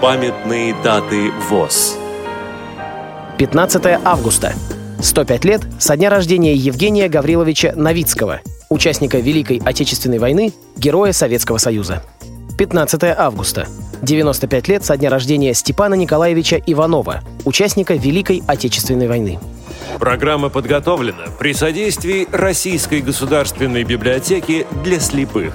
Памятные даты ВОС. 15 августа. 105 лет со дня рождения Евгения Гавриловича Новицкого, участника Великой Отечественной войны, героя Советского Союза. 15 августа. 95 лет со дня рождения Степана Николаевича Иванова, участника Великой Отечественной войны. Программа подготовлена при содействии Российской государственной библиотеки для слепых.